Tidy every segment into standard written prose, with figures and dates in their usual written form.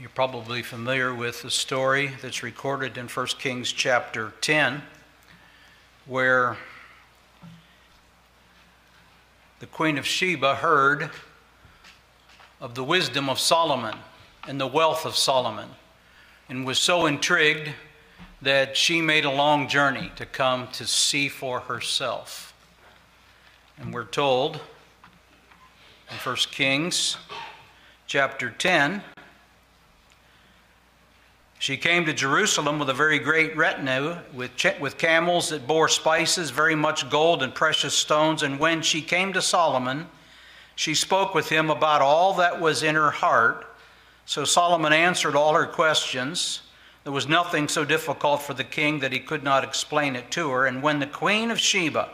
You're probably familiar with the story that's recorded in 1 Kings chapter 10, where the Queen of Sheba heard of the wisdom of Solomon and the wealth of Solomon, and was so intrigued that she made a long journey to come to see for herself. And we're told in 1 Kings chapter 10, she came to Jerusalem with a very great retinue, with camels that bore spices, very much gold and precious stones. And when she came to Solomon, she spoke with him about all that was in her heart. So Solomon answered all her questions. There was nothing so difficult for the king that he could not explain it to her. And when the Queen of Sheba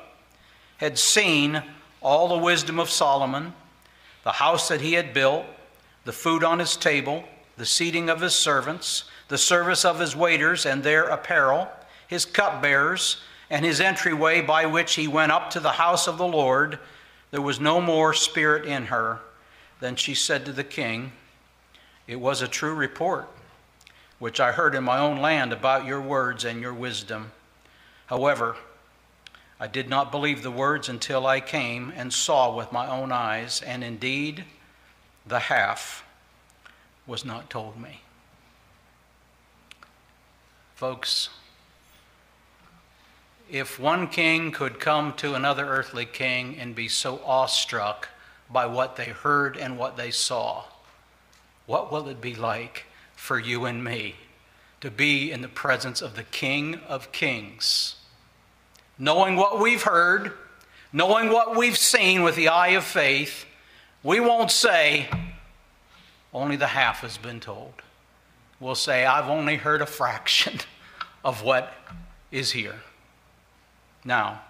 had seen all the wisdom of Solomon, the house that he had built, the food on his table, the seating of his servants, the service of his waiters and their apparel, his cupbearers, and his entryway by which he went up to the house of the Lord, there was no more spirit in her. Then she said to the king, "It was a true report, which I heard in my own land about your words and your wisdom. However, I did not believe the words until I came and saw with my own eyes, and indeed, the half was not told me." Folks, if one king could come to another earthly king and be so awestruck by what they heard and what they saw, what will it be like for you and me to be in the presence of the King of Kings? Knowing what we've heard, knowing what we've seen with the eye of faith, we won't say, "Only the half has been told." Will say, "I've only heard a fraction of what is here." Now,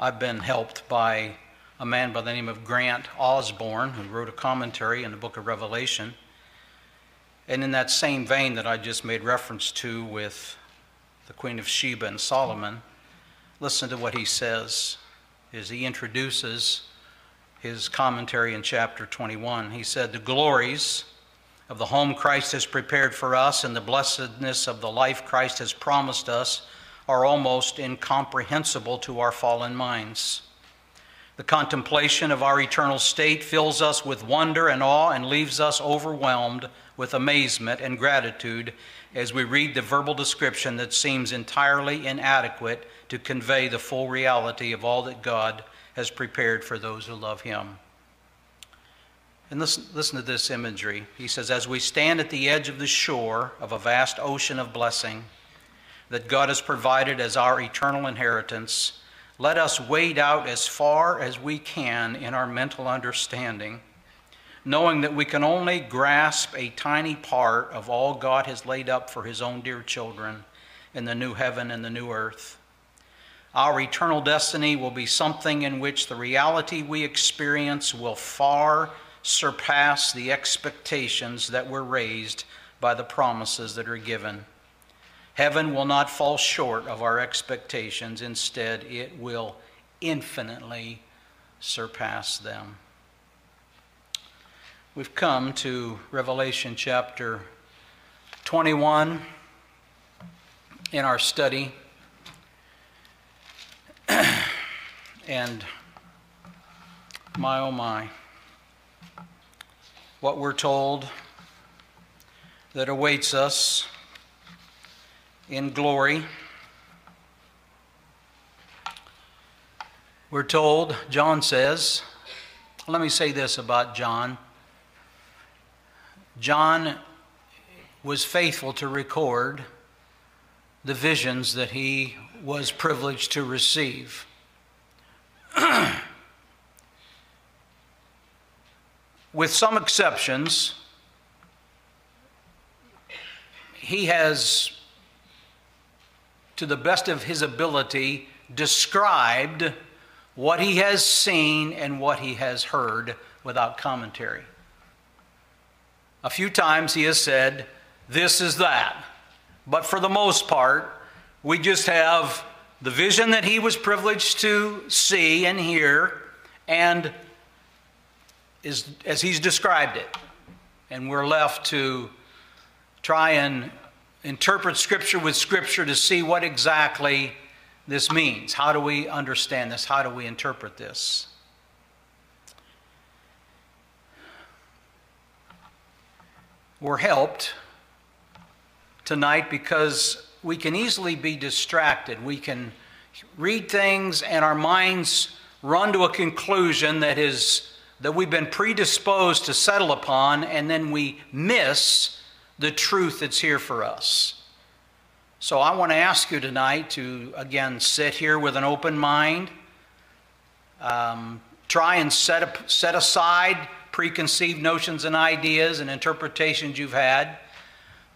I've been helped by a man by the name of Grant Osborne, who wrote a commentary in the book of Revelation. And in that same vein that I just made reference to with the Queen of Sheba and Solomon, listen to what he says as he introduces his commentary in chapter 21. He said, "The glories of the home Christ has prepared for us and the blessedness of the life Christ has promised us are almost incomprehensible to our fallen minds. The contemplation of our eternal state fills us with wonder and awe and leaves us overwhelmed with amazement and gratitude as we read the verbal description that seems entirely inadequate to convey the full reality of all that God has prepared for those who love him." And listen to this imagery. He says, "As we stand at the edge of the shore of a vast ocean of blessing that God has provided as our eternal inheritance, let us wade out as far as we can in our mental understanding, knowing that we can only grasp a tiny part of all God has laid up for his own dear children in the new heaven and the new earth. Our eternal destiny will be something in which the reality we experience will far surpass the expectations that were raised by the promises that are given. Heaven will not fall short of our expectations. Instead, it will infinitely surpass them." We've come to Revelation chapter 21 in our study. And my, oh my, what we're told that awaits us in glory. We're told, John says, let me say this about John. John was faithful to record the visions that he was privileged to receive. With some exceptions, he has, to the best of his ability, described what he has seen and what he has heard without commentary. A few times he has said, "This is that." But for the most part, we just have the vision that he was privileged to see and hear, and is as he's described it. And we're left to try and interpret Scripture with Scripture to see what exactly this means. How do we understand this? How do we interpret this? We're helped tonight because we can easily be distracted. We can read things and our minds run to a conclusion that we've been predisposed to settle upon, and then we miss the truth that's here for us. So I want to ask you tonight to, again, sit here with an open mind. Try and set aside preconceived notions and ideas and interpretations you've had,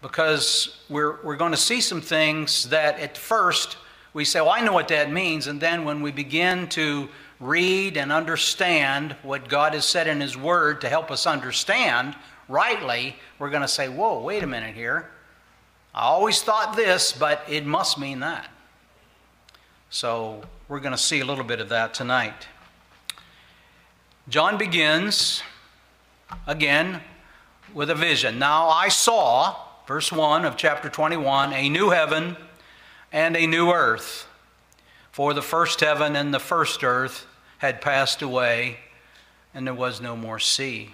because we're going to see some things that at first we say, well, I know what that means. And then when we begin to read and understand what God has said in His Word to help us understand rightly, we're going to say, whoa, wait a minute here. I always thought this, but it must mean that. So we're going to see a little bit of that tonight. John begins, again, with a vision. Now I saw, verse 1 of chapter 21, a new heaven and a new earth. For the first heaven and the first earth had passed away, and there was no more sea.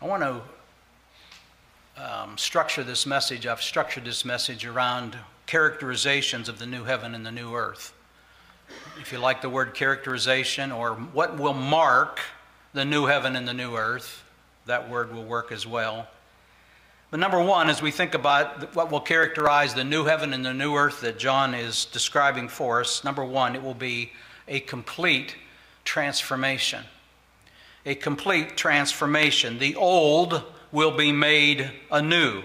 I want to structure this message. I've structured this message around characterizations of the new heaven and the new earth. If you like the word characterization, or what will mark the new heaven and the new earth, that word will work as well. But number one, as we think about what will characterize the new heaven and the new earth that John is describing for us, number one, it will be a complete transformation. A complete transformation. The old will be made anew.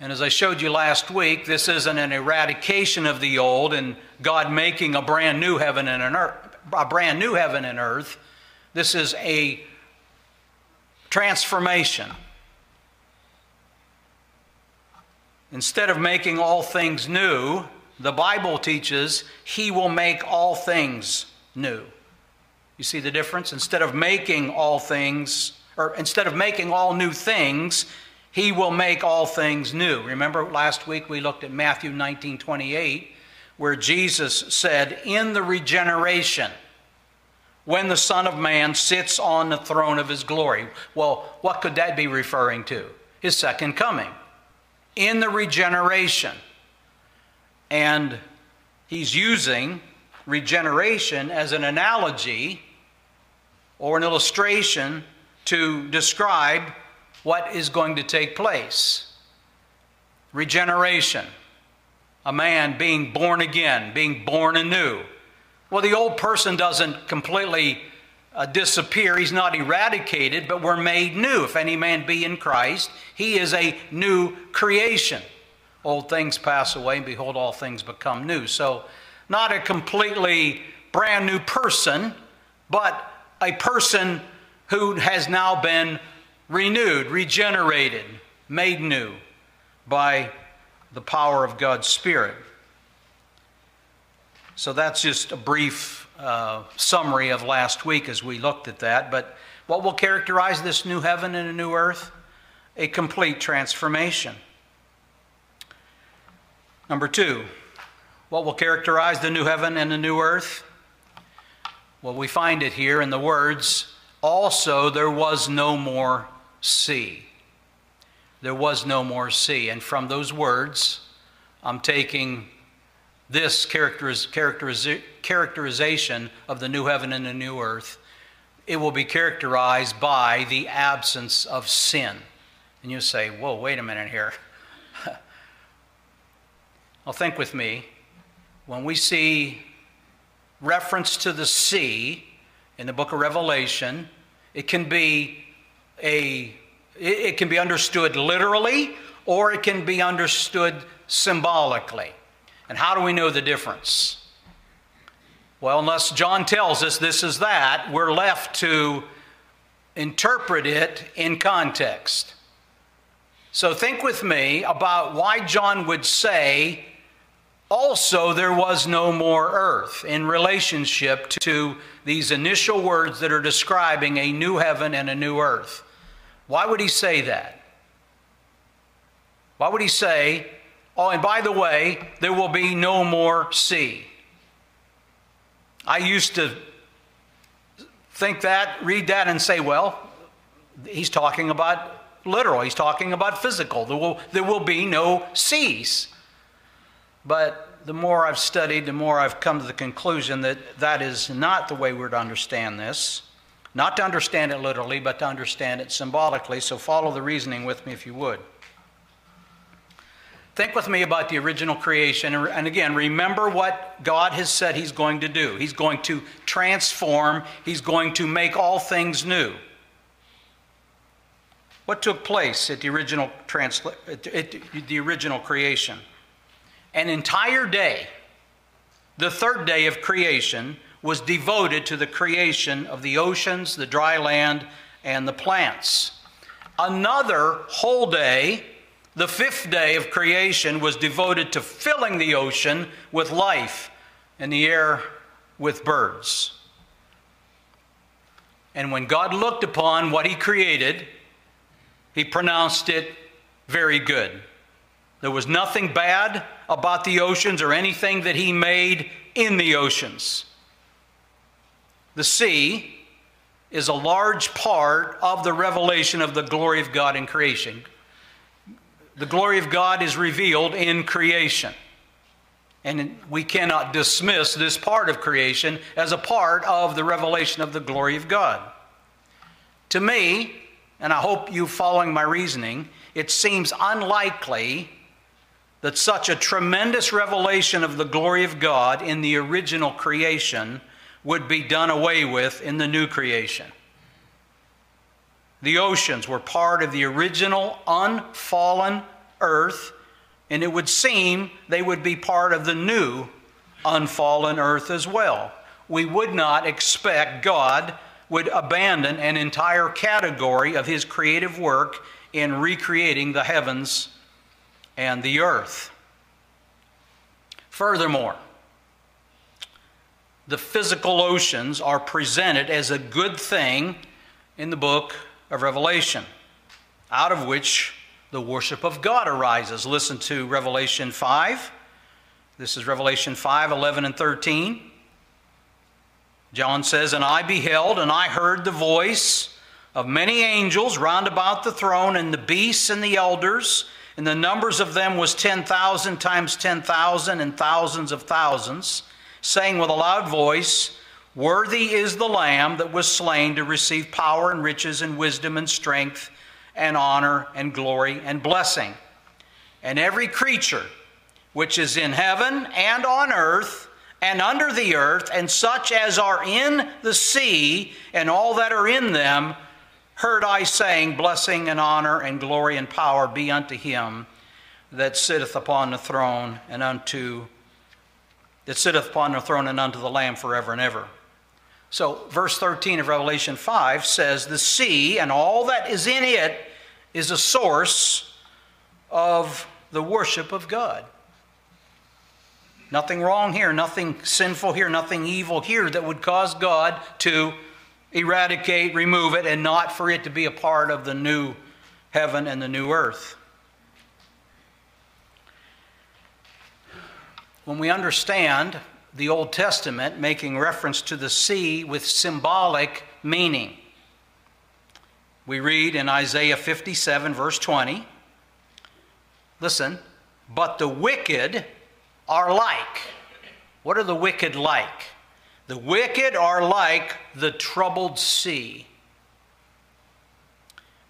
And as I showed you last week, this isn't an eradication of the old and God making a brand new heaven and an earth, a brand new heaven and earth. This is a transformation. Instead of making all things new, the Bible teaches He will make all things new. You see the difference? Instead of making all new things, He will make all things new. Remember last week we looked at Matthew 19:28, where Jesus said, in the regeneration, when the Son of Man sits on the throne of His glory. Well, what could that be referring to? His second coming. In the regeneration. And He's using regeneration as an analogy or an illustration to describe what is going to take place. Regeneration. A man being born again, being born anew. Well, the old person doesn't completely disappear. He's not eradicated, but we're made new. If any man be in Christ, he is a new creation. Old things pass away, and behold, all things become new. So, not a completely brand new person, but a person who has now been renewed, regenerated, made new by the power of God's Spirit. So that's just a brief summary of last week as we looked at that. But what will characterize this new heaven and a new earth? A complete transformation. Number two, what will characterize the new heaven and the new earth? Well, we find it here in the words, also there was no more sea. There was no more sea. And from those words, I'm taking this characterization of the new heaven and the new earth. It will be characterized by the absence of sin. And you say, whoa, wait a minute here. Well, think with me. When we see reference to the sea in the book of Revelation, it can be understood literally, or it can be understood symbolically. And how do we know the difference? Well, unless John tells us this is that, we're left to interpret it in context. So think with me about why John would say, Also, there was no more earth, in relationship to these initial words that are describing a new heaven and a new earth. Why would he say that? Why would he say, oh, and by the way, there will be no more sea? I used to think that, read that, and say, well, he's talking about literal. He's talking about physical. There will be no seas. But the more I've studied, the more I've come to the conclusion that that is not the way we're to understand this. Not to understand it literally, but to understand it symbolically. So follow the reasoning with me if you would. Think with me about the original creation. And again, remember what God has said he's going to do. He's going to transform. He's going to make all things new. What took place at the original creation? An entire day, the third day of creation, was devoted to the creation of the oceans, the dry land, and the plants. Another whole day, the fifth day of creation, was devoted to filling the ocean with life and the air with birds. And when God looked upon what he created, he pronounced it very good. There was nothing bad about the oceans or anything that he made in the oceans. The sea is a large part of the revelation of the glory of God in creation. The glory of God is revealed in creation. And we cannot dismiss this part of creation as a part of the revelation of the glory of God. To me, and I hope you following my reasoning, it seems unlikely that such a tremendous revelation of the glory of God in the original creation would be done away with in the new creation. The oceans were part of the original unfallen earth, and it would seem they would be part of the new unfallen earth as well. We would not expect God would abandon an entire category of his creative work in recreating the heavens and the earth. Furthermore, the physical oceans are presented as a good thing in the book of Revelation, out of which the worship of God arises. Listen to Revelation 5. This is Revelation 5, 11 and 13. John says, "And I beheld, and I heard the voice of many angels round about the throne, and the beasts and the elders, and the numbers of them was 10,000 times 10,000 and thousands of thousands, saying with a loud voice, Worthy is the Lamb that was slain to receive power and riches and wisdom and strength and honor and glory and blessing. And every creature which is in heaven and on earth and under the earth, and such as are in the sea and all that are in them, heard I saying, Blessing and honor and glory and power be unto him that sitteth upon the throne and unto the Lamb forever and ever." So verse 13 of Revelation 5 says, the sea and all that is in it is a source of the worship of God. Nothing wrong here, nothing sinful here, nothing evil here that would cause God to eradicate, remove it, and not for it to be a part of the new heaven and the new earth. When we understand the Old Testament making reference to the sea with symbolic meaning, we read in Isaiah 57, verse 20, listen, "But the wicked are like." What are the wicked like? The wicked are like the troubled sea,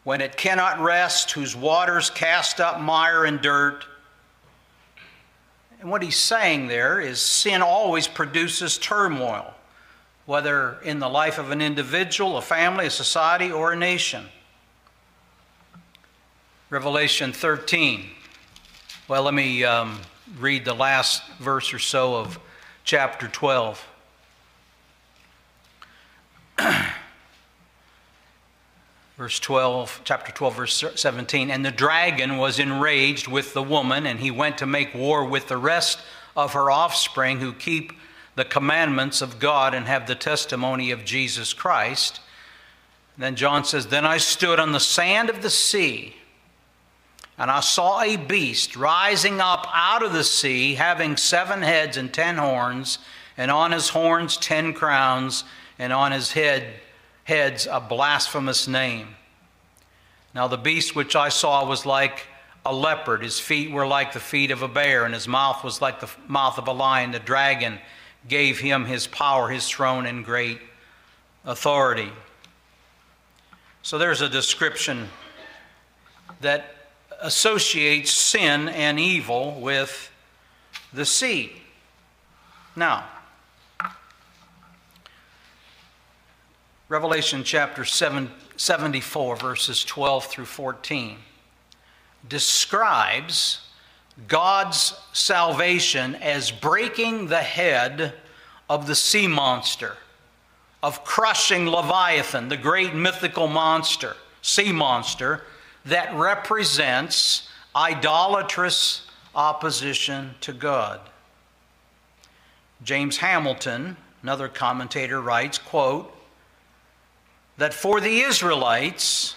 when it cannot rest, whose waters cast up mire and dirt. And what he's saying there is sin always produces turmoil, whether in the life of an individual, a family, a society, or a nation. Revelation 13. Well, let me read the last verse or so of chapter 12. Verse 12, chapter 12, verse 17. "And the dragon was enraged with the woman, and he went to make war with the rest of her offspring who keep the commandments of God and have the testimony of Jesus Christ. Then John says, then I stood on the sand of the sea, and I saw a beast rising up out of the sea, having 7 heads and 10 horns, and on his horns 10 crowns, and on his heads a blasphemous name. Now the beast which I saw was like a leopard. His feet were like the feet of a bear, and his mouth was like the mouth of a lion. The dragon gave him his power, his throne, and great authority. So there's a description that associates sin and evil with the sea. Now, Revelation chapter 74, verses 12 through 14, describes God's salvation as breaking the head of the sea monster, of crushing Leviathan, the great mythical monster, sea monster, that represents idolatrous opposition to God. James Hamilton, another commentator, writes, quote, that for the Israelites,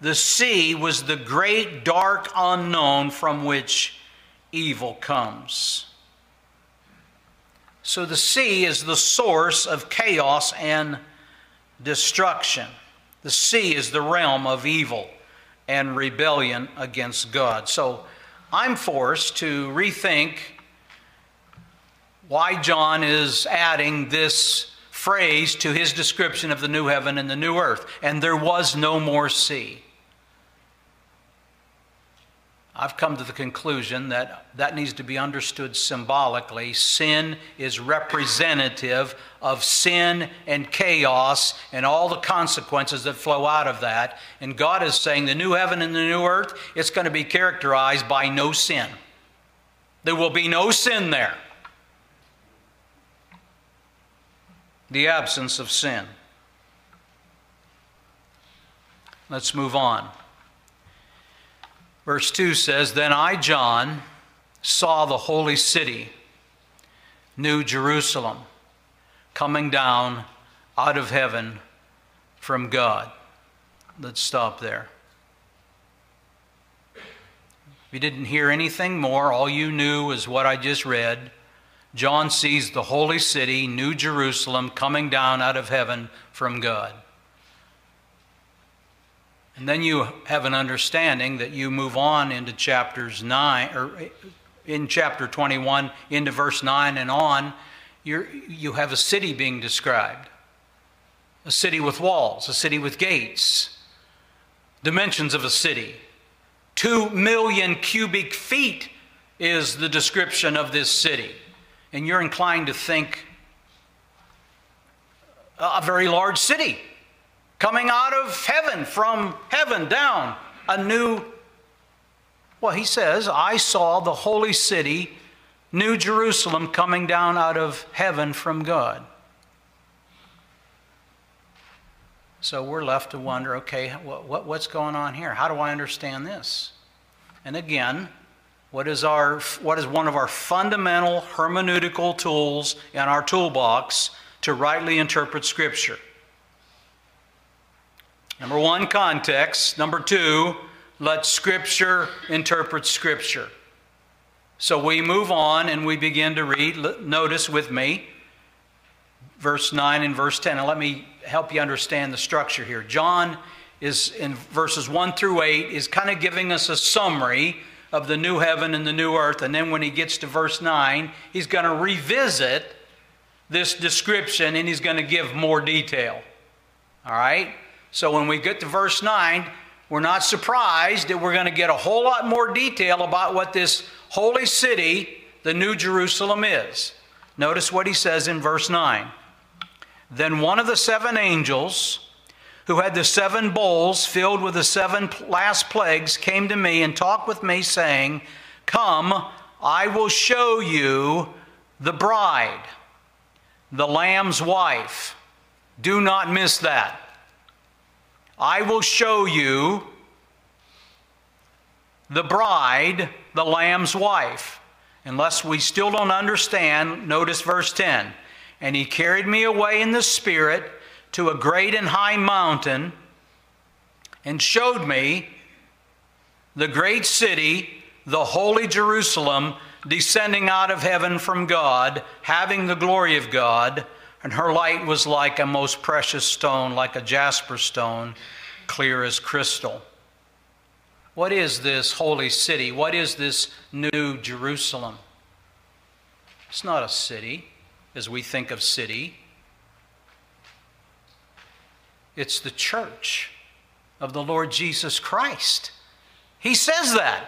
the sea was the great dark unknown from which evil comes. So the sea is the source of chaos and destruction. The sea is the realm of evil and rebellion against God. So I'm forced to rethink why John is adding this phrase to his description of the new heaven and the new earth. And there was no more sea. I've come to the conclusion that that needs to be understood symbolically. Sin is representative of sin and chaos and all the consequences that flow out of that. And God is saying the new heaven and the new earth, it's going to be characterized by no sin. There will be no sin there. The absence of sin. Let's move on. Verse 2 says, then I, John, saw the holy city, New Jerusalem, coming down out of heaven from God. Let's stop there. If you didn't hear anything more, all you knew is what I just read. John sees the holy city, New Jerusalem, coming down out of heaven from God. And then you have an understanding that you move on into chapters 9, or in chapter 21, into verse 9 and on, you have a city being described. A city with walls, a city with gates, dimensions of a city. 2 million cubic feet is the description of this city. And you're inclined to think a very large city, coming out of heaven, from heaven down, a new, well, he says, I saw the holy city, New Jerusalem, coming down out of heaven from God. So we're left to wonder, okay, what's going on here? How do I understand this? And again, what is one of our fundamental hermeneutical tools in our toolbox to rightly interpret Scripture? Number one, context. Number two, let Scripture interpret Scripture. So we move on and we begin to read. Notice with me, verse 9 and verse 10. And let me help you understand the structure here. John is in verses 1 through 8 is kind of giving us a summary of the new heaven and the new earth. And then when he gets to verse 9, he's going to revisit this description and he's going to give more detail. All right? So when we get to verse 9, we're not surprised that we're going to get a whole lot more detail about what this holy city, the New Jerusalem, is. Notice what he says in verse 9. Then one of the 7 angels, who had the 7 bowls filled with the 7 last plagues, came to me and talked with me, saying, come, I will show you the bride, the Lamb's wife. Do not miss that. I will show you the bride, the Lamb's wife. unless we still don't understand, notice verse 10. And he carried me away in the Spirit to a great and high mountain and showed me the great city, the holy Jerusalem, descending out of heaven from God, having the glory of God. And her light was like a most precious stone, like a jasper stone, clear as crystal. What is this holy city? What is this new Jerusalem? It's not a city as we think of city. It's the church of the Lord Jesus Christ. He says that.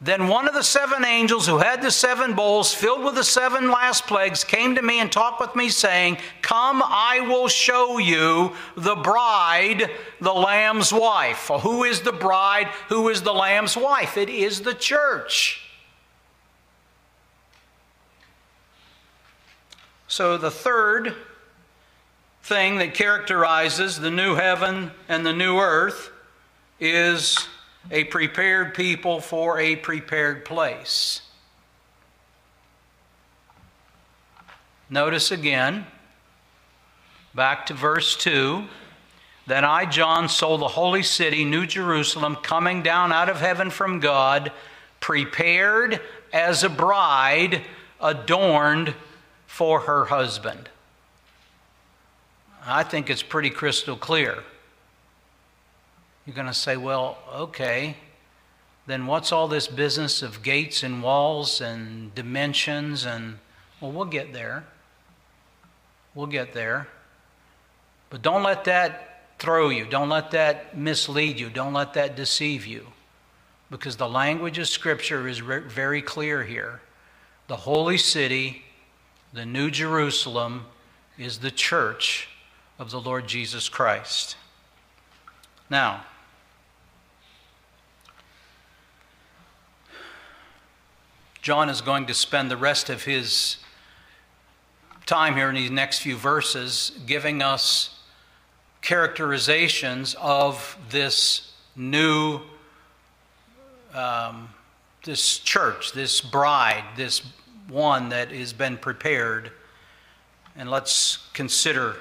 Then one of the seven angels who had the seven bowls filled with the seven last plagues came to me and talked with me, saying, "Come, I will show you the bride, the Lamb's wife." Well, who is the bride? Who is the Lamb's wife? It is the church. So the third thing that characterizes the new heaven and the new earth is a prepared people for a prepared place. Notice again, back to verse 2, "Then I, John, saw the holy city, New Jerusalem, coming down out of heaven from God, prepared as a bride, adorned for her husband." I think it's pretty crystal clear. You're going to say, well, okay, then what's all this business of gates and walls and dimensions? And, well, we'll get there. We'll get there. But don't let that throw you. Don't let that mislead you. Don't let that deceive you. Because the language of Scripture is very clear here. The holy city, the New Jerusalem, is the church of the Lord Jesus Christ. Now, John is going to spend the rest of his time here in these next few verses giving us characterizations of this new, this church, this bride, this one that has been prepared. And let's consider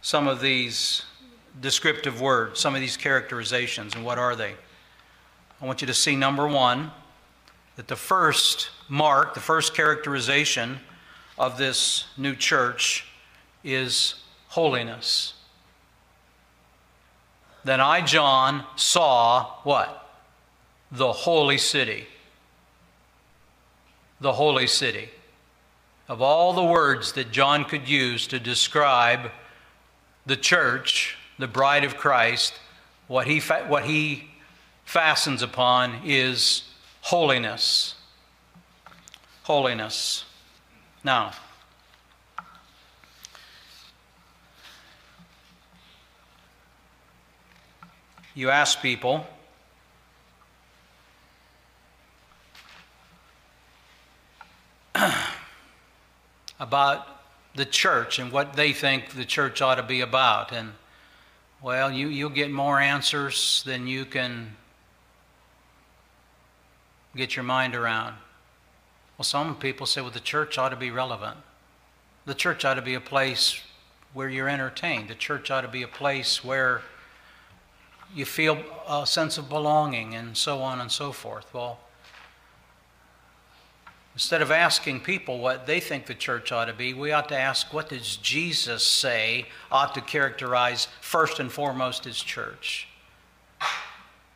some of these descriptive words, some of these characterizations, and what are they? I want you to see, number one, that the first mark, the first characterization of this new church is holiness. Then I, John, saw what? The holy city. The holy city. Of all the words that John could use to describe the church, the bride of Christ, what he fastens upon is holiness. Holiness. Now, you ask people, about the church and what they think the church ought to be about. And, well, you'll get more answers than you can get your mind around. Well, some people say, well, the church ought to be relevant. The church ought to be a place where you're entertained. The church ought to be a place where you feel a sense of belonging, and so on and so forth. Well, instead of asking people what they think the church ought to be, we ought to ask, what does Jesus say ought to characterize first and foremost his church?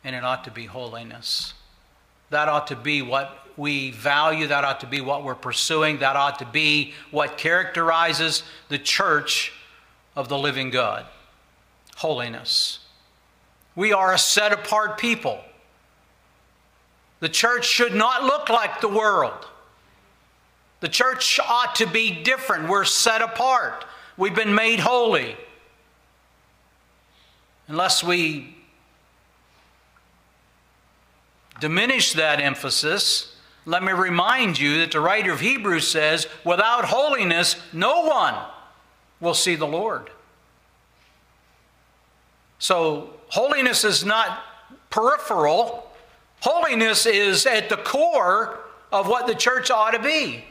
And it ought to be holiness. That ought to be what we value. That ought to be what we're pursuing. That ought to be what characterizes the church of the living God. Holiness. We are a set-apart people. The church should not look like the world. The church ought to be different. We're set apart. We've been made holy. Unless we diminish that emphasis, let me remind you that the writer of Hebrews says, without holiness, no one will see the Lord. So holiness is not peripheral. Holiness is at the core of what the church ought to be.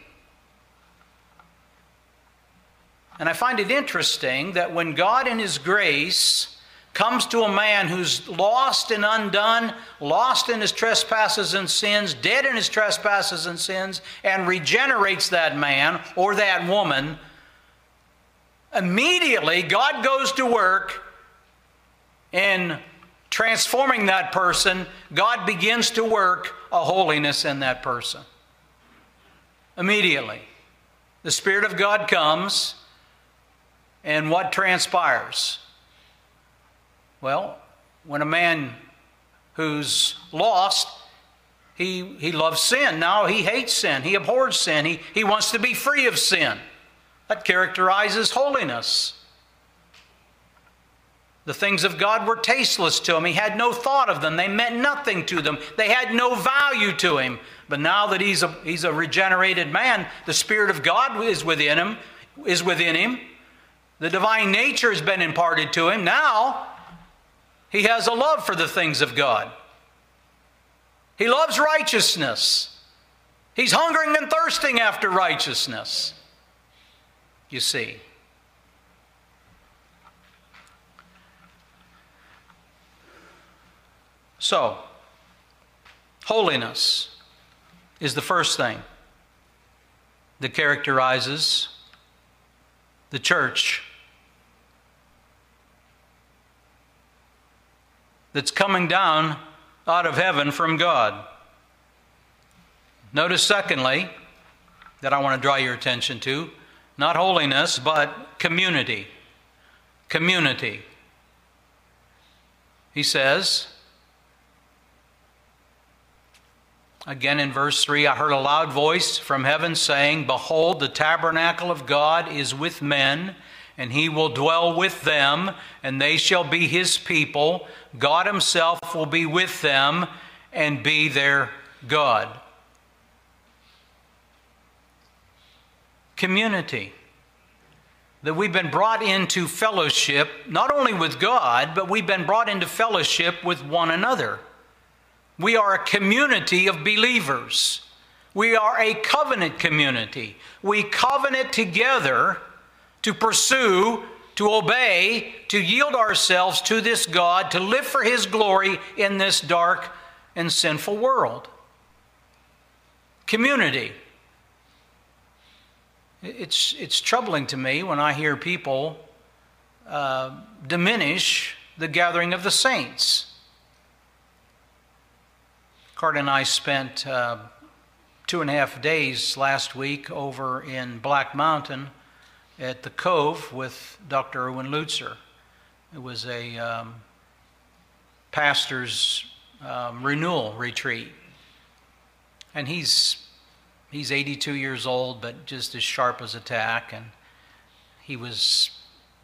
And I find it interesting that when God in His grace comes to a man who's lost and undone, lost in his trespasses and sins, dead in his trespasses and sins, and regenerates that man or that woman, immediately God goes to work in transforming that person. God begins to work a holiness in that person. Immediately. The Spirit of God comes, and what transpires? Well, when a man who's lost, he loves sin. Now he hates sin. He abhors sin. He wants to be free of sin. That characterizes holiness. The things of God were tasteless to him. He had no thought of them. They meant nothing to them. They had no value to him. But now that he's a regenerated man, the Spirit of God is within him. The divine nature has been imparted to him. Now he has a love for the things of God. He loves righteousness. He's hungering and thirsting after righteousness. You see. So, holiness is the first thing that characterizes the church that's coming down out of heaven from God. Notice, secondly, that I want to draw your attention to, not holiness, but community. Community. He says, again in verse 3, I heard a loud voice from heaven saying, Behold, the tabernacle of God is with men, and He will dwell with them, and they shall be His people. God Himself will be with them and be their God. Community. That we've been brought into fellowship, not only with God, but we've been brought into fellowship with one another. We are a community of believers. We are a covenant community. We covenant together to pursue, to obey, to yield ourselves to this God, to live for His glory in this dark and sinful world. Community. It's troubling to me when I hear people diminish the gathering of the saints. Card and I spent 2.5 days last week over in Black Mountain at the Cove with Dr. Erwin Lutzer. It was a pastor's renewal retreat. And he's 82 years old, but just as sharp as a tack. And he was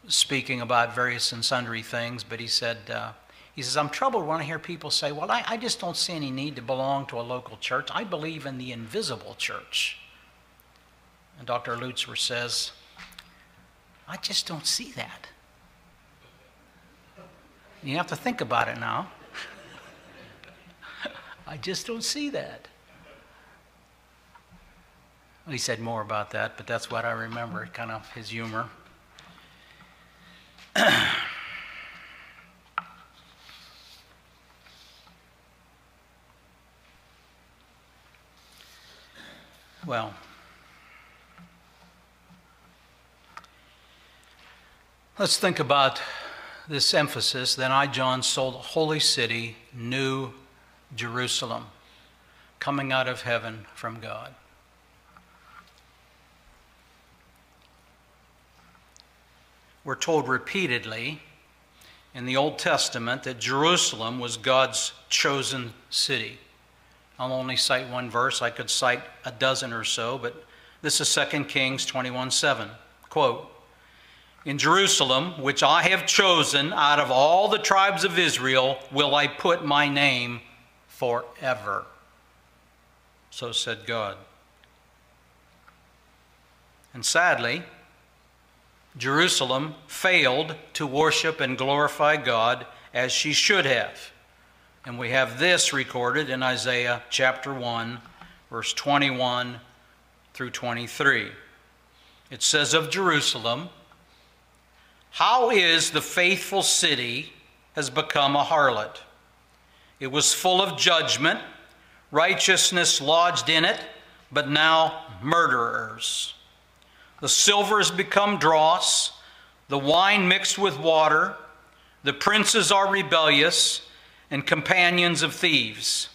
speaking about various and sundry things, but he says, I'm troubled when I hear people say, well, I just don't see any need to belong to a local church. I believe in the invisible church. And Dr. Lutzer says, I just don't see that. You have to think about it now. I just don't see that. Well, he said more about that, but that's what I remember, kind of his humor. Well, let's think about this emphasis. Then I, John, saw the holy city, New Jerusalem, coming out of heaven from God. We're told repeatedly in the Old Testament that Jerusalem was God's chosen city. I'll only cite one verse. I could cite a dozen or so, but this is 2 Kings 21:7. Quote, In Jerusalem, which I have chosen out of all the tribes of Israel, will I put my name forever. So said God. And sadly, Jerusalem failed to worship and glorify God as she should have. And we have this recorded in Isaiah chapter 1, verse 21 through 23. It says of Jerusalem, "How is the faithful city has become a harlot? It was full of judgment, righteousness lodged in it, but now murderers. The silver has become dross, the wine mixed with water, the princes are rebellious and companions of thieves.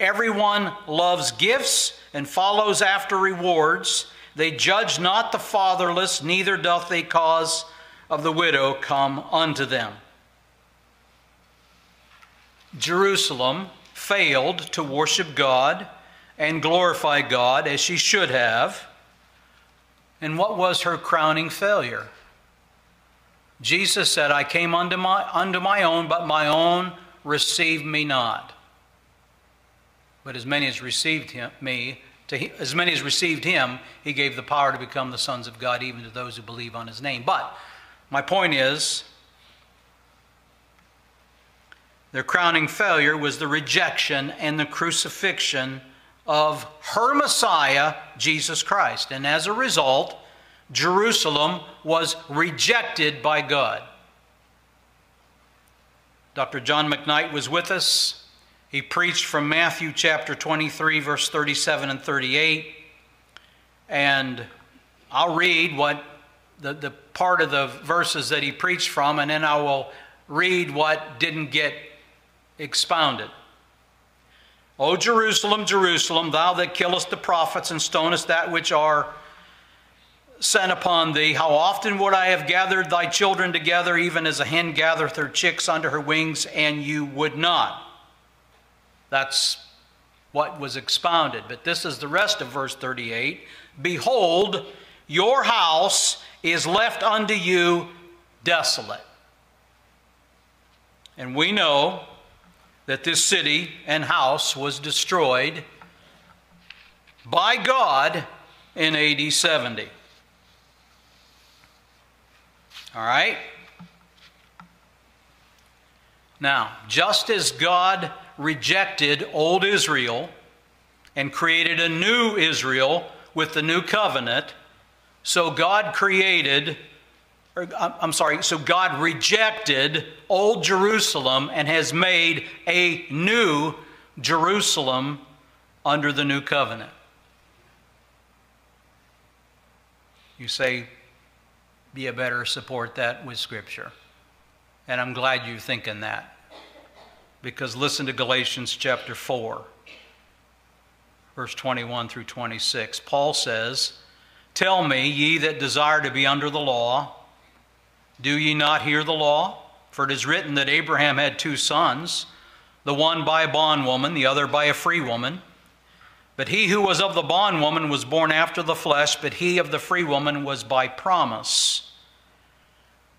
Everyone loves gifts and follows after rewards. They judge not the fatherless, neither doth the cause of the widow come unto them." Jerusalem failed to worship God and glorify God as she should have. And what was her crowning failure? Jesus said, "I came unto my own, but my own received me not. But as many as received him, he gave the power to become the sons of God, even to those who believe on his name." But my point is, their crowning failure was the rejection and the crucifixion of her Messiah, Jesus Christ. And as a result, Jerusalem was rejected by God. Dr. John McKnight was with us. He preached from Matthew chapter 23, verse 37 and 38. And I'll read what the part of the verses that he preached from, and then I will read what didn't get expounded. "O Jerusalem, Jerusalem, thou that killest the prophets and stonest that which are sent upon thee, how often would I have gathered thy children together, even as a hen gathereth her chicks under her wings, and you would not." That's what was expounded. But this is the rest of verse 38. "Behold, your house is left unto you desolate." And we know that this city and house was destroyed by God in AD 70. All right? Now, just as God rejected old Israel and created a new Israel with the new covenant, so God rejected old Jerusalem and has made a new Jerusalem under the new covenant. You say, you better support that with Scripture. And I'm glad you're thinking that. Because listen to Galatians chapter 4, verse 21 through 26. Paul says, "Tell me, ye that desire to be under the law, do ye not hear the law? For it is written that Abraham had two sons, the one by a bondwoman, the other by a free woman. But he who was of the bondwoman was born after the flesh, but he of the free woman was by promise.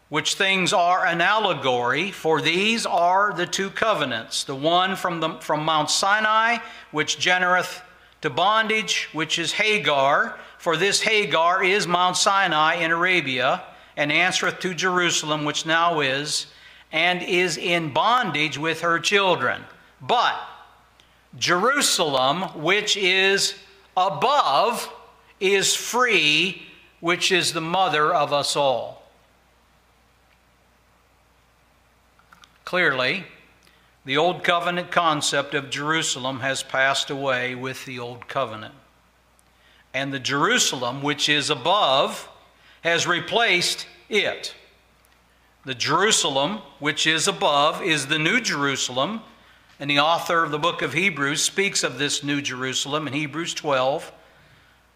Which things are an allegory, for these are the two covenants, the one from Mount Sinai, which genereth to bondage, which is Hagar, for this Hagar is Mount Sinai in Arabia, and answereth to Jerusalem, which now is, and is in bondage with her children. But Jerusalem, which is above, is free, which is the mother of us all." Clearly, the old covenant concept of Jerusalem has passed away with the old covenant. And the Jerusalem, which is above, has replaced it. The Jerusalem, which is above, is the new Jerusalem. And the author of the book of Hebrews speaks of this new Jerusalem in Hebrews 12,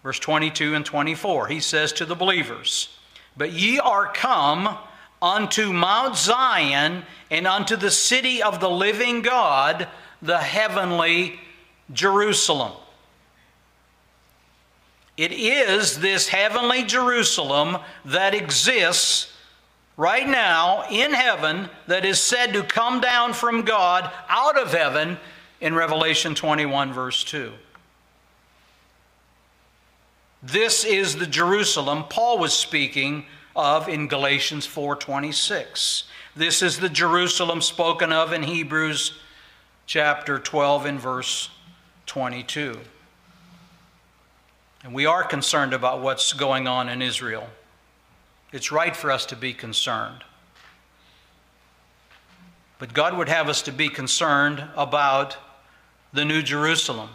verse 22 and 24. He says to the believers, "But ye are come unto Mount Zion and unto the city of the living God, the heavenly Jerusalem." It is this heavenly Jerusalem that exists right now in heaven that is said to come down from God out of heaven in Revelation 21 verse 2. This is the Jerusalem Paul was speaking of in Galatians 4:26. This is the Jerusalem spoken of in Hebrews chapter 12 and verse 22. And we are concerned about what's going on in Israel. It's right for us to be concerned. But God would have us to be concerned about the New Jerusalem.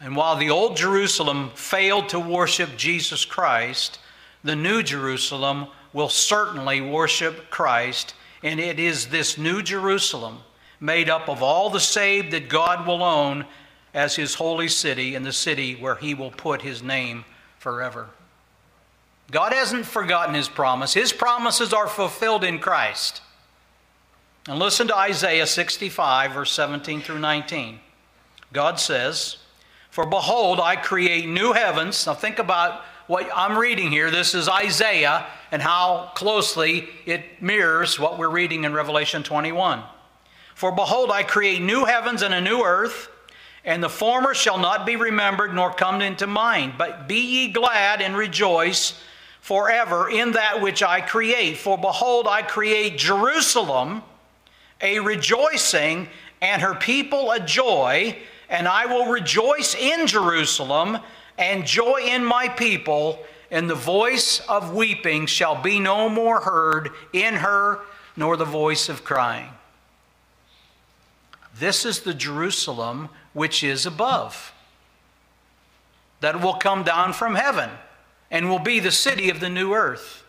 And while the old Jerusalem failed to worship Jesus Christ, the New Jerusalem will certainly worship Christ. And it is this New Jerusalem, made up of all the saved, that God will own as his holy city, and the city where he will put his name forever. God hasn't forgotten his promise. His promises are fulfilled in Christ. And listen to Isaiah 65, verse 17 through 19. God says, "For behold, I create new heavens." Now think about what I'm reading here. This is Isaiah, and how closely it mirrors what we're reading in Revelation 21. "For behold, I create new heavens and a new earth, and the former shall not be remembered nor come into mind. But be ye glad and rejoice forever in that which I create. For behold, I create Jerusalem a rejoicing, and her people a joy. And I will rejoice in Jerusalem, and joy in my people. And the voice of weeping shall be no more heard in her, nor the voice of crying." This is the Jerusalem which is above, that will come down from heaven, and will be the city of the new earth.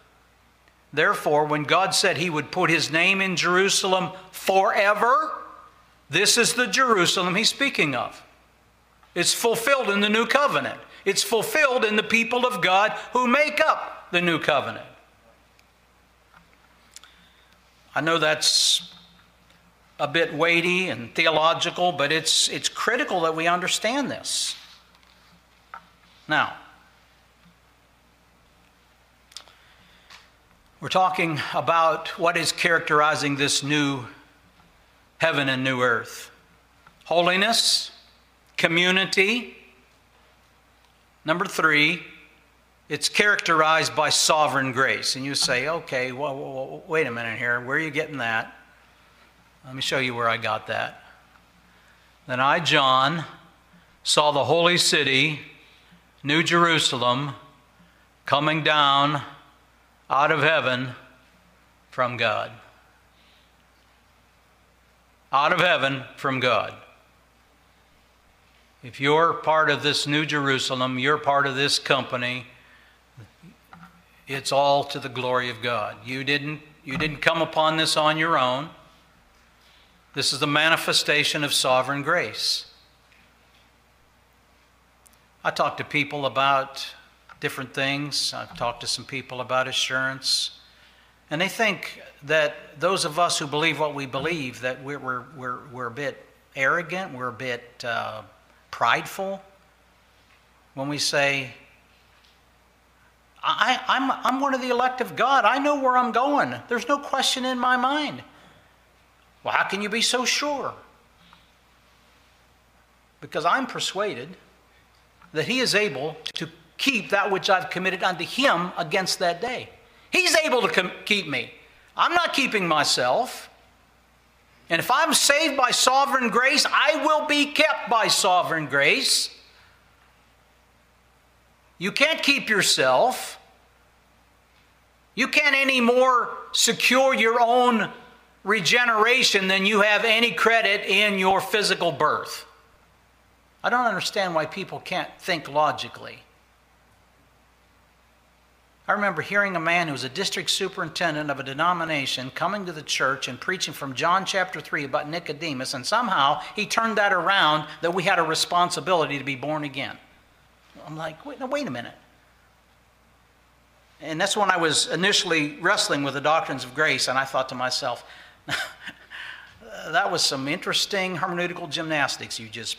Therefore, when God said he would put his name in Jerusalem forever, this is the Jerusalem he's speaking of. It's fulfilled in the new covenant. It's fulfilled in the people of God who make up the new covenant. I know that's a bit weighty and theological, but it's critical that we understand this. Now, we're talking about what is characterizing this new heaven and new earth. Holiness, community. Number three, it's characterized by sovereign grace. And you say, okay, well, wait a minute here. Where are you getting that? Let me show you where I got that. "Then I, John, saw the holy city, New Jerusalem, coming down out of heaven from God." Out of heaven from God. If you're part of this New Jerusalem, you're part of this company, it's all to the glory of God. You didn't come upon this on your own. This is the manifestation of sovereign grace. I talk to people about different things. I've talked to some people about assurance. And they think that those of us who believe what we believe, that we're a bit arrogant, we're a bit prideful, when we say, I'm one of the elect of God. I know where I'm going. There's no question in my mind. Well, how can you be so sure? Because I'm persuaded that he is able to keep that which I've committed unto him against that day. He's able to keep me. I'm not keeping myself. And if I'm saved by sovereign grace, I will be kept by sovereign grace. You can't keep yourself. You can't any more secure your own regeneration than you have any credit in your physical birth. I don't understand why people can't think logically. I remember hearing a man who was a district superintendent of a denomination coming to the church and preaching from John chapter 3 about Nicodemus, and somehow he turned that around, that we had a responsibility to be born again. I'm like, wait a minute. And that's when I was initially wrestling with the doctrines of grace, and I thought to myself, that was some interesting hermeneutical gymnastics you just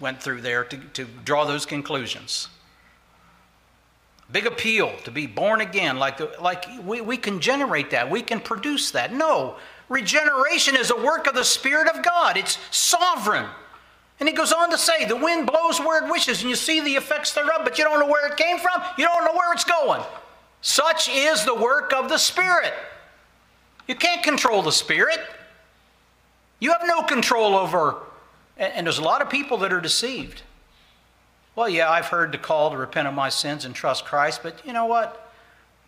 went through there to draw those conclusions. Big appeal to be born again, like we can generate that. We can produce that. No, regeneration is a work of the Spirit of God. It's sovereign. And he goes on to say, the wind blows where it wishes, and you see the effects thereof, but you don't know where it came from. You don't know where it's going. Such is the work of the Spirit. You can't control the Spirit. You have no control over, and there's a lot of people that are deceived. Well, yeah, I've heard the call to repent of my sins and trust Christ, but you know what?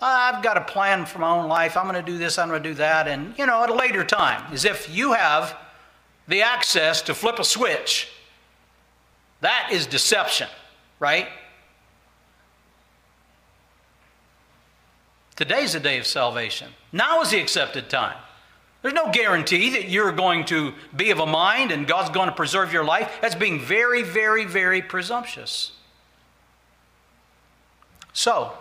I've got a plan for my own life. I'm going to do this, I'm going to do that, and, you know, at a later time, as if you have the access to flip a switch. That is deception, right? Today's the day of salvation. Now is the accepted time. There's no guarantee that you're going to be of a mind and God's going to preserve your life. That's being very, very, very presumptuous. So,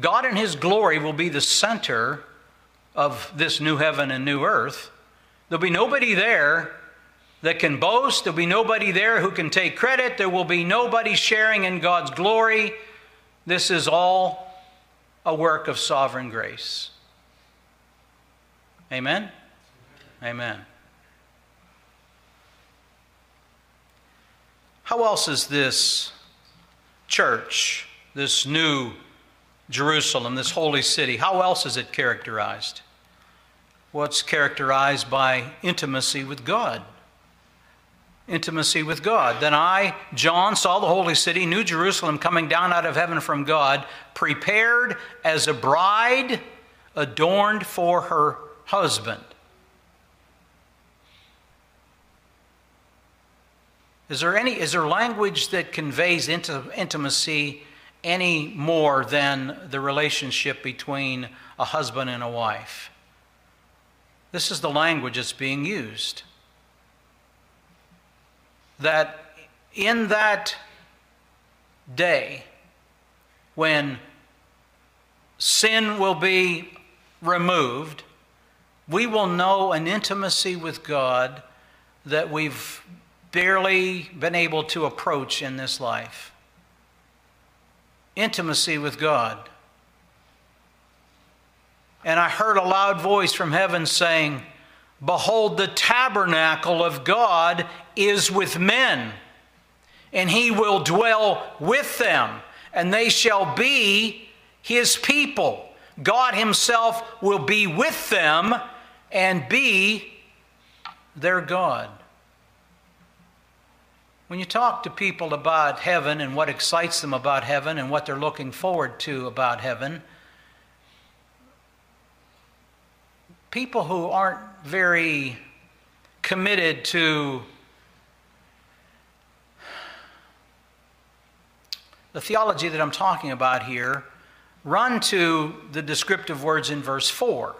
God in His glory will be the center of this new heaven and new earth. There'll be nobody there that can boast. There'll be nobody there who can take credit. There will be nobody sharing in God's glory. This is all a work of sovereign grace. Amen? Amen. How else is this church, this new Jerusalem, this holy city, how else is it characterized? Well, it's characterized by intimacy with God. Intimacy with God. Then I, John, saw the holy city, New Jerusalem, coming down out of heaven from God, prepared as a bride adorned for her husband. Is there language that conveys intimacy any more than the relationship between a husband and a wife? This is the language that's being used. That in that day when sin will be removed, we will know an intimacy with God that we've barely been able to approach in this life. Intimacy with God. And I heard a loud voice from heaven saying, "Behold, the tabernacle of God is with men, and He will dwell with them, and they shall be His people. God Himself will be with them and be their God." When you talk to people about heaven and what excites them about heaven and what they're looking forward to about heaven, people who aren't very committed to the theology that I'm talking about here run to the descriptive words in verse 4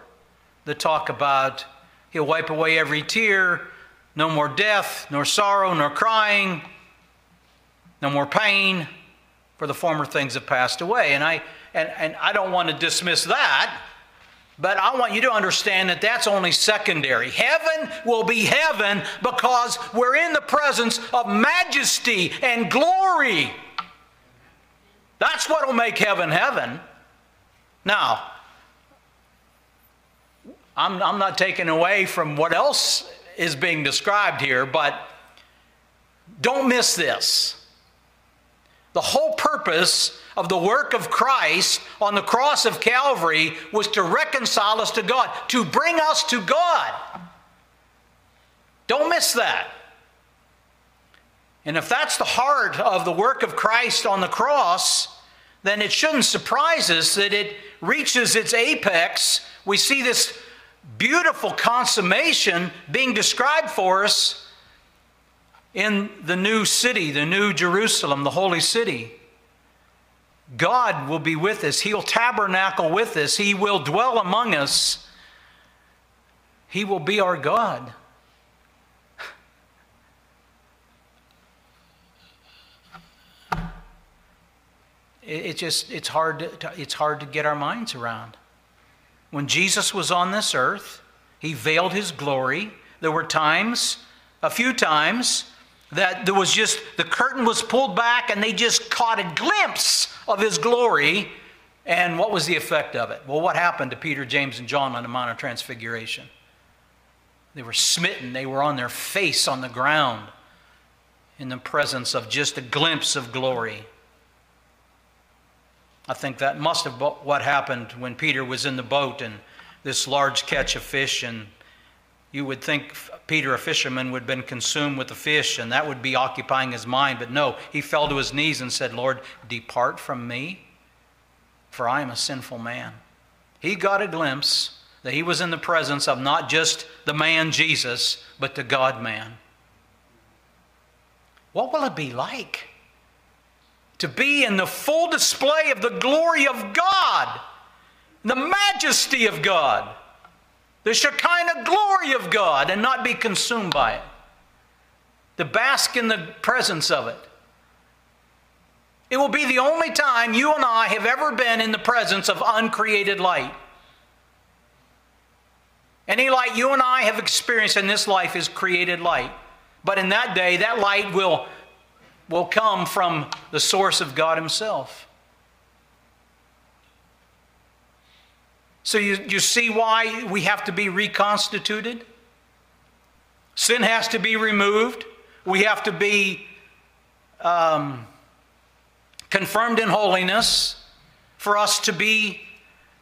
that talk about He'll wipe away every tear, no more death, nor sorrow, nor crying, no more pain, for the former things have passed away. And I don't want to dismiss that. But I want you to understand that that's only secondary. Heaven will be heaven because we're in the presence of majesty and glory. That's what will make heaven heaven. Now, I'm not taking away from what else is being described here, but don't miss this. The whole purpose of the work of Christ on the cross of Calvary was to reconcile us to God, to bring us to God. Don't miss that. And if that's the heart of the work of Christ on the cross, then it shouldn't surprise us that it reaches its apex. We see this beautiful consummation being described for us in the new city, the new Jerusalem, the holy city. God will be with us. He'll tabernacle with us. He will dwell among us. He will be our God. It's hard to get our minds around. When Jesus was on this earth, He veiled His glory. There were times, a few times, that there was just, the curtain was pulled back and they just caught a glimpse of His glory. And what was the effect of it? Well, what happened to Peter, James, and John on the Mount of Transfiguration? They were smitten. They were on their face on the ground in the presence of just a glimpse of glory. I think that must have what happened when Peter was in the boat and this large catch of fish, and you would think Peter, a fisherman, would have been consumed with the fish, and that would be occupying his mind. But no, he fell to his knees and said, "Lord, depart from me, for I am a sinful man." He got a glimpse that he was in the presence of not just the man Jesus, but the God-man. What will it be like to be in the full display of the glory of God, the majesty of God, the Shekinah glory of God, and not be consumed by it, to bask in the presence of it? It will be the only time you and I have ever been in the presence of uncreated light. Any light you and I have experienced in this life is created light. But in that day, that light will come from the source of God Himself. So you see why we have to be reconstituted? Sin has to be removed. We have to be confirmed in holiness for us to be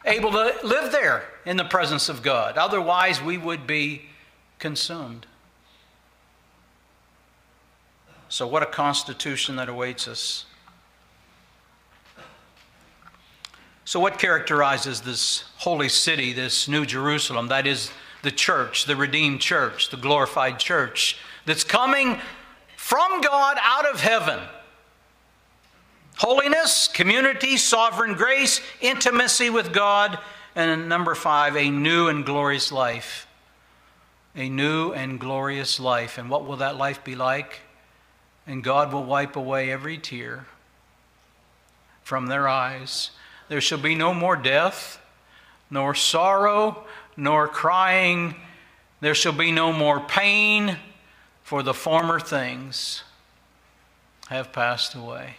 able to live there in the presence of God. Otherwise, we would be consumed. So what a constitution that awaits us. So what characterizes this holy city, this New Jerusalem? That is the church, the redeemed church, the glorified church that's coming from God out of heaven. Holiness, community, sovereign grace, intimacy with God, and number 5, a new and glorious life. A new and glorious life. And what will that life be like? And God will wipe away every tear from their eyes. There shall be no more death, nor sorrow, nor crying. There shall be no more pain, for the former things have passed away.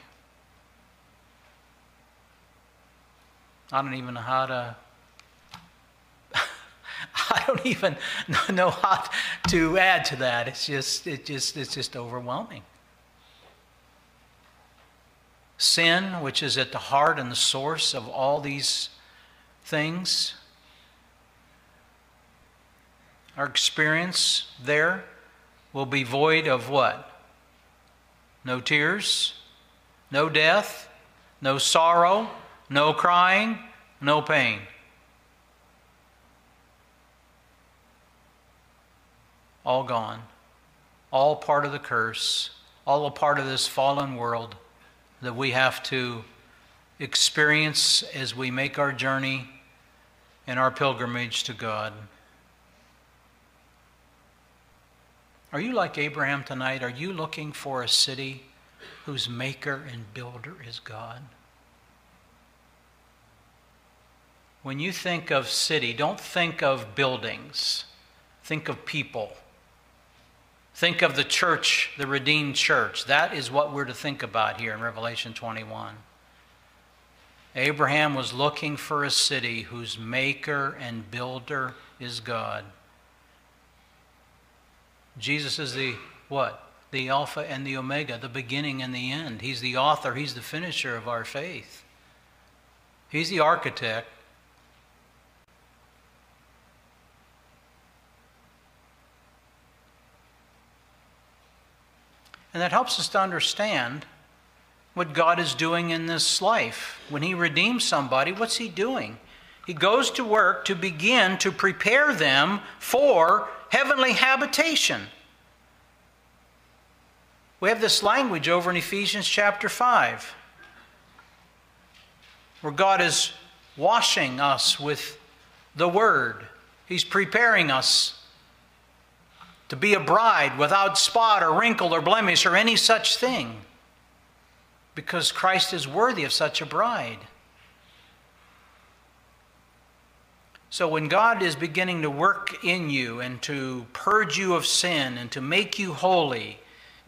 I don't even know how to... I don't even know how to add to that. It's just overwhelming. Sin, which is at the heart and the source of all these things. Our experience there will be void of what? No tears, no death, no sorrow, no crying, no pain. All gone. All part of the curse. All a part of this fallen world that we have to experience as we make our journey and our pilgrimage to God. Are you like Abraham tonight? Are you looking for a city whose maker and builder is God? When you think of city, don't think of buildings. Think of people. Think of the church, the redeemed church. That is what we're to think about here in Revelation 21. Abraham was looking for a city whose maker and builder is God. Jesus is the what? The Alpha and the Omega, the beginning and the end. He's the author. He's the finisher of our faith. He's the architect. And that helps us to understand what God is doing in this life. When He redeems somebody, what's He doing? He goes to work to begin to prepare them for heavenly habitation. We have this language over in Ephesians chapter 5, where God is washing us with the Word. He's preparing us to be a bride without spot or wrinkle or blemish or any such thing, because Christ is worthy of such a bride. So when God is beginning to work in you and to purge you of sin and to make you holy,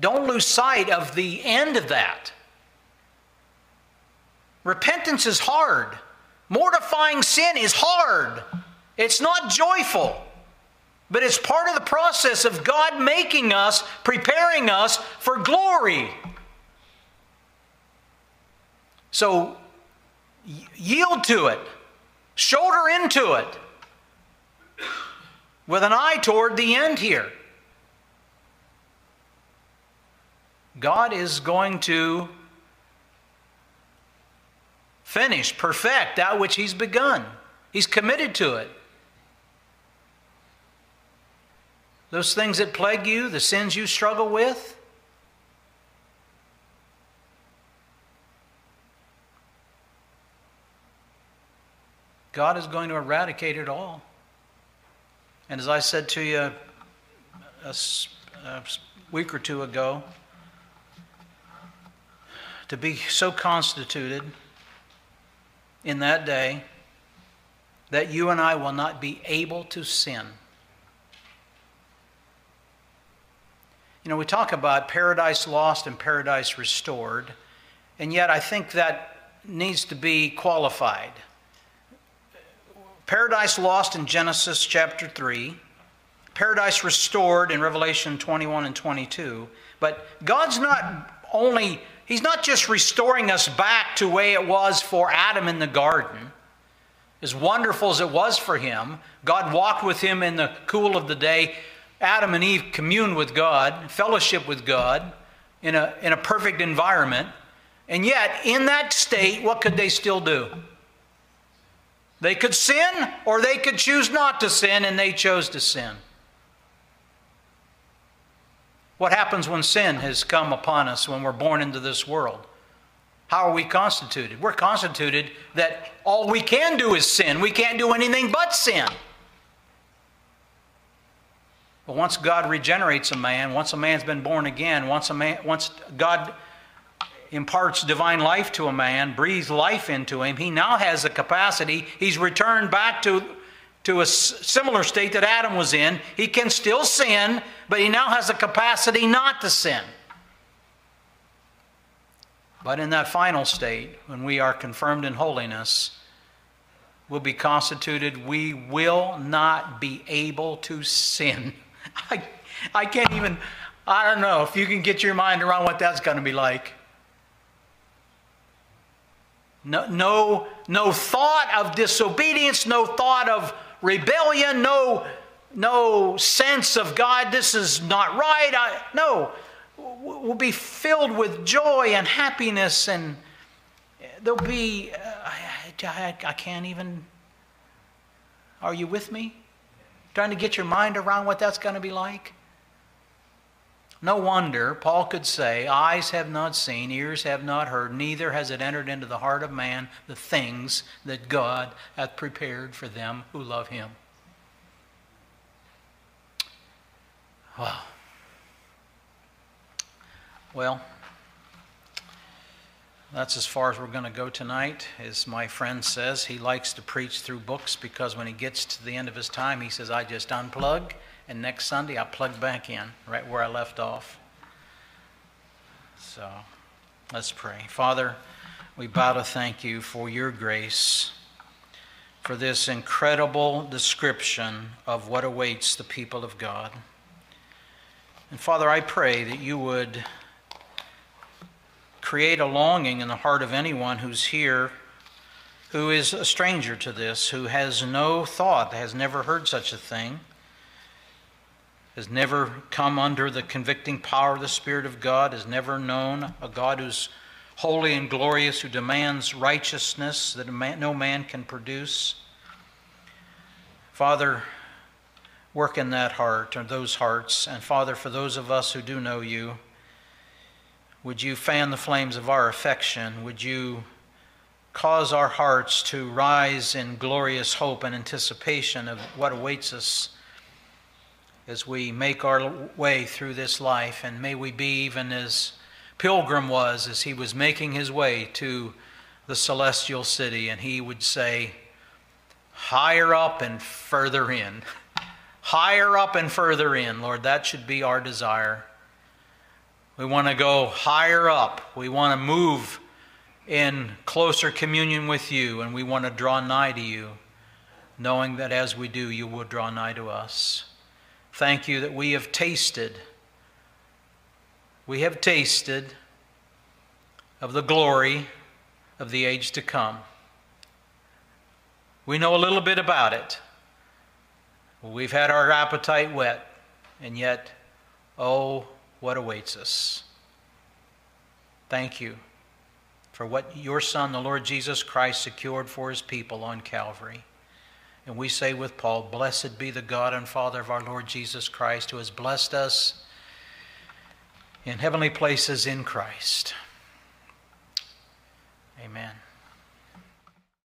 don't lose sight of the end of that. Repentance is hard. Mortifying sin is hard. It's not joyful. But it's part of the process of God making us, preparing us for glory. So yield to it. Shoulder into it. with an eye toward the end here. God is going to finish, perfect that which He's begun. He's committed to it. Those things that plague you, the sins you struggle with, God is going to eradicate it all. And as I said to you a week or two ago, to be so constituted in that day that you and I will not be able to sin. You know, we talk about paradise lost and paradise restored, and yet I think that needs to be qualified. Paradise lost in Genesis chapter 3. Paradise restored in Revelation 21 and 22. But God's not only, He's not just restoring us back to the way it was for Adam in the garden. As wonderful as it was for him, God walked with him in the cool of the day. Adam and Eve communed with God, fellowship with God in a perfect environment. And yet, in that state, what could they still do? They could sin, or they could choose not to sin, and they chose to sin. What happens when sin has come upon us when we're born into this world? How are we constituted? We're constituted that all we can do is sin. We can't do anything but sin. But once God regenerates a man, once a man's been born again, once God imparts divine life to a man, breathes life into him, he now has the capacity. He's returned back to a similar state that Adam was in. He can still sin, but he now has the capacity not to sin. But in that final state, when we are confirmed in holiness, we'll be constituted, we will not be able to sin. I can't even, I don't know if you can get your mind around what that's going to be like. No thought of disobedience, no thought of rebellion, no sense of, God, this is not right. No, we'll be filled with joy and happiness, and there'll be, I can't even, are you with me? Trying to get your mind around what that's going to be like? No wonder Paul could say, eyes have not seen, ears have not heard, neither has it entered into the heart of man the things that God hath prepared for them who love Him. Wow. Well, that's as far as we're going to go tonight. As my friend says, he likes to preach through books because when he gets to the end of his time, he says, I just unplug. And next Sunday, I plug back in right where I left off. So, let's pray. Father, we bow to thank You for Your grace, for this incredible description of what awaits the people of God. And Father, I pray that You would create a longing in the heart of anyone who's here, who is a stranger to this, who has no thought, has never heard such a thing, has never come under the convicting power of the Spirit of God, has never known a God who's holy and glorious, who demands righteousness that no man can produce. Father, work in that heart, or those hearts. And Father, for those of us who do know You, would You fan the flames of our affection? Would You cause our hearts to rise in glorious hope and anticipation of what awaits us as we make our way through this life, and may we be even as Pilgrim was as he was making his way to the celestial city, and he would say, higher up and further in. Higher up and further in, Lord, that should be our desire. We want to go higher up. We want to move in closer communion with You, and we want to draw nigh to You, knowing that as we do, You will draw nigh to us. Thank You that we have tasted of the glory of the age to come. We know a little bit about it, We've had our appetite whet, and yet, oh, what awaits us. Thank you for what your Son, the Lord Jesus Christ, secured for his people on Calvary. And we say with Paul, blessed be the God and Father of our Lord Jesus Christ, who has blessed us in heavenly places in Christ. Amen.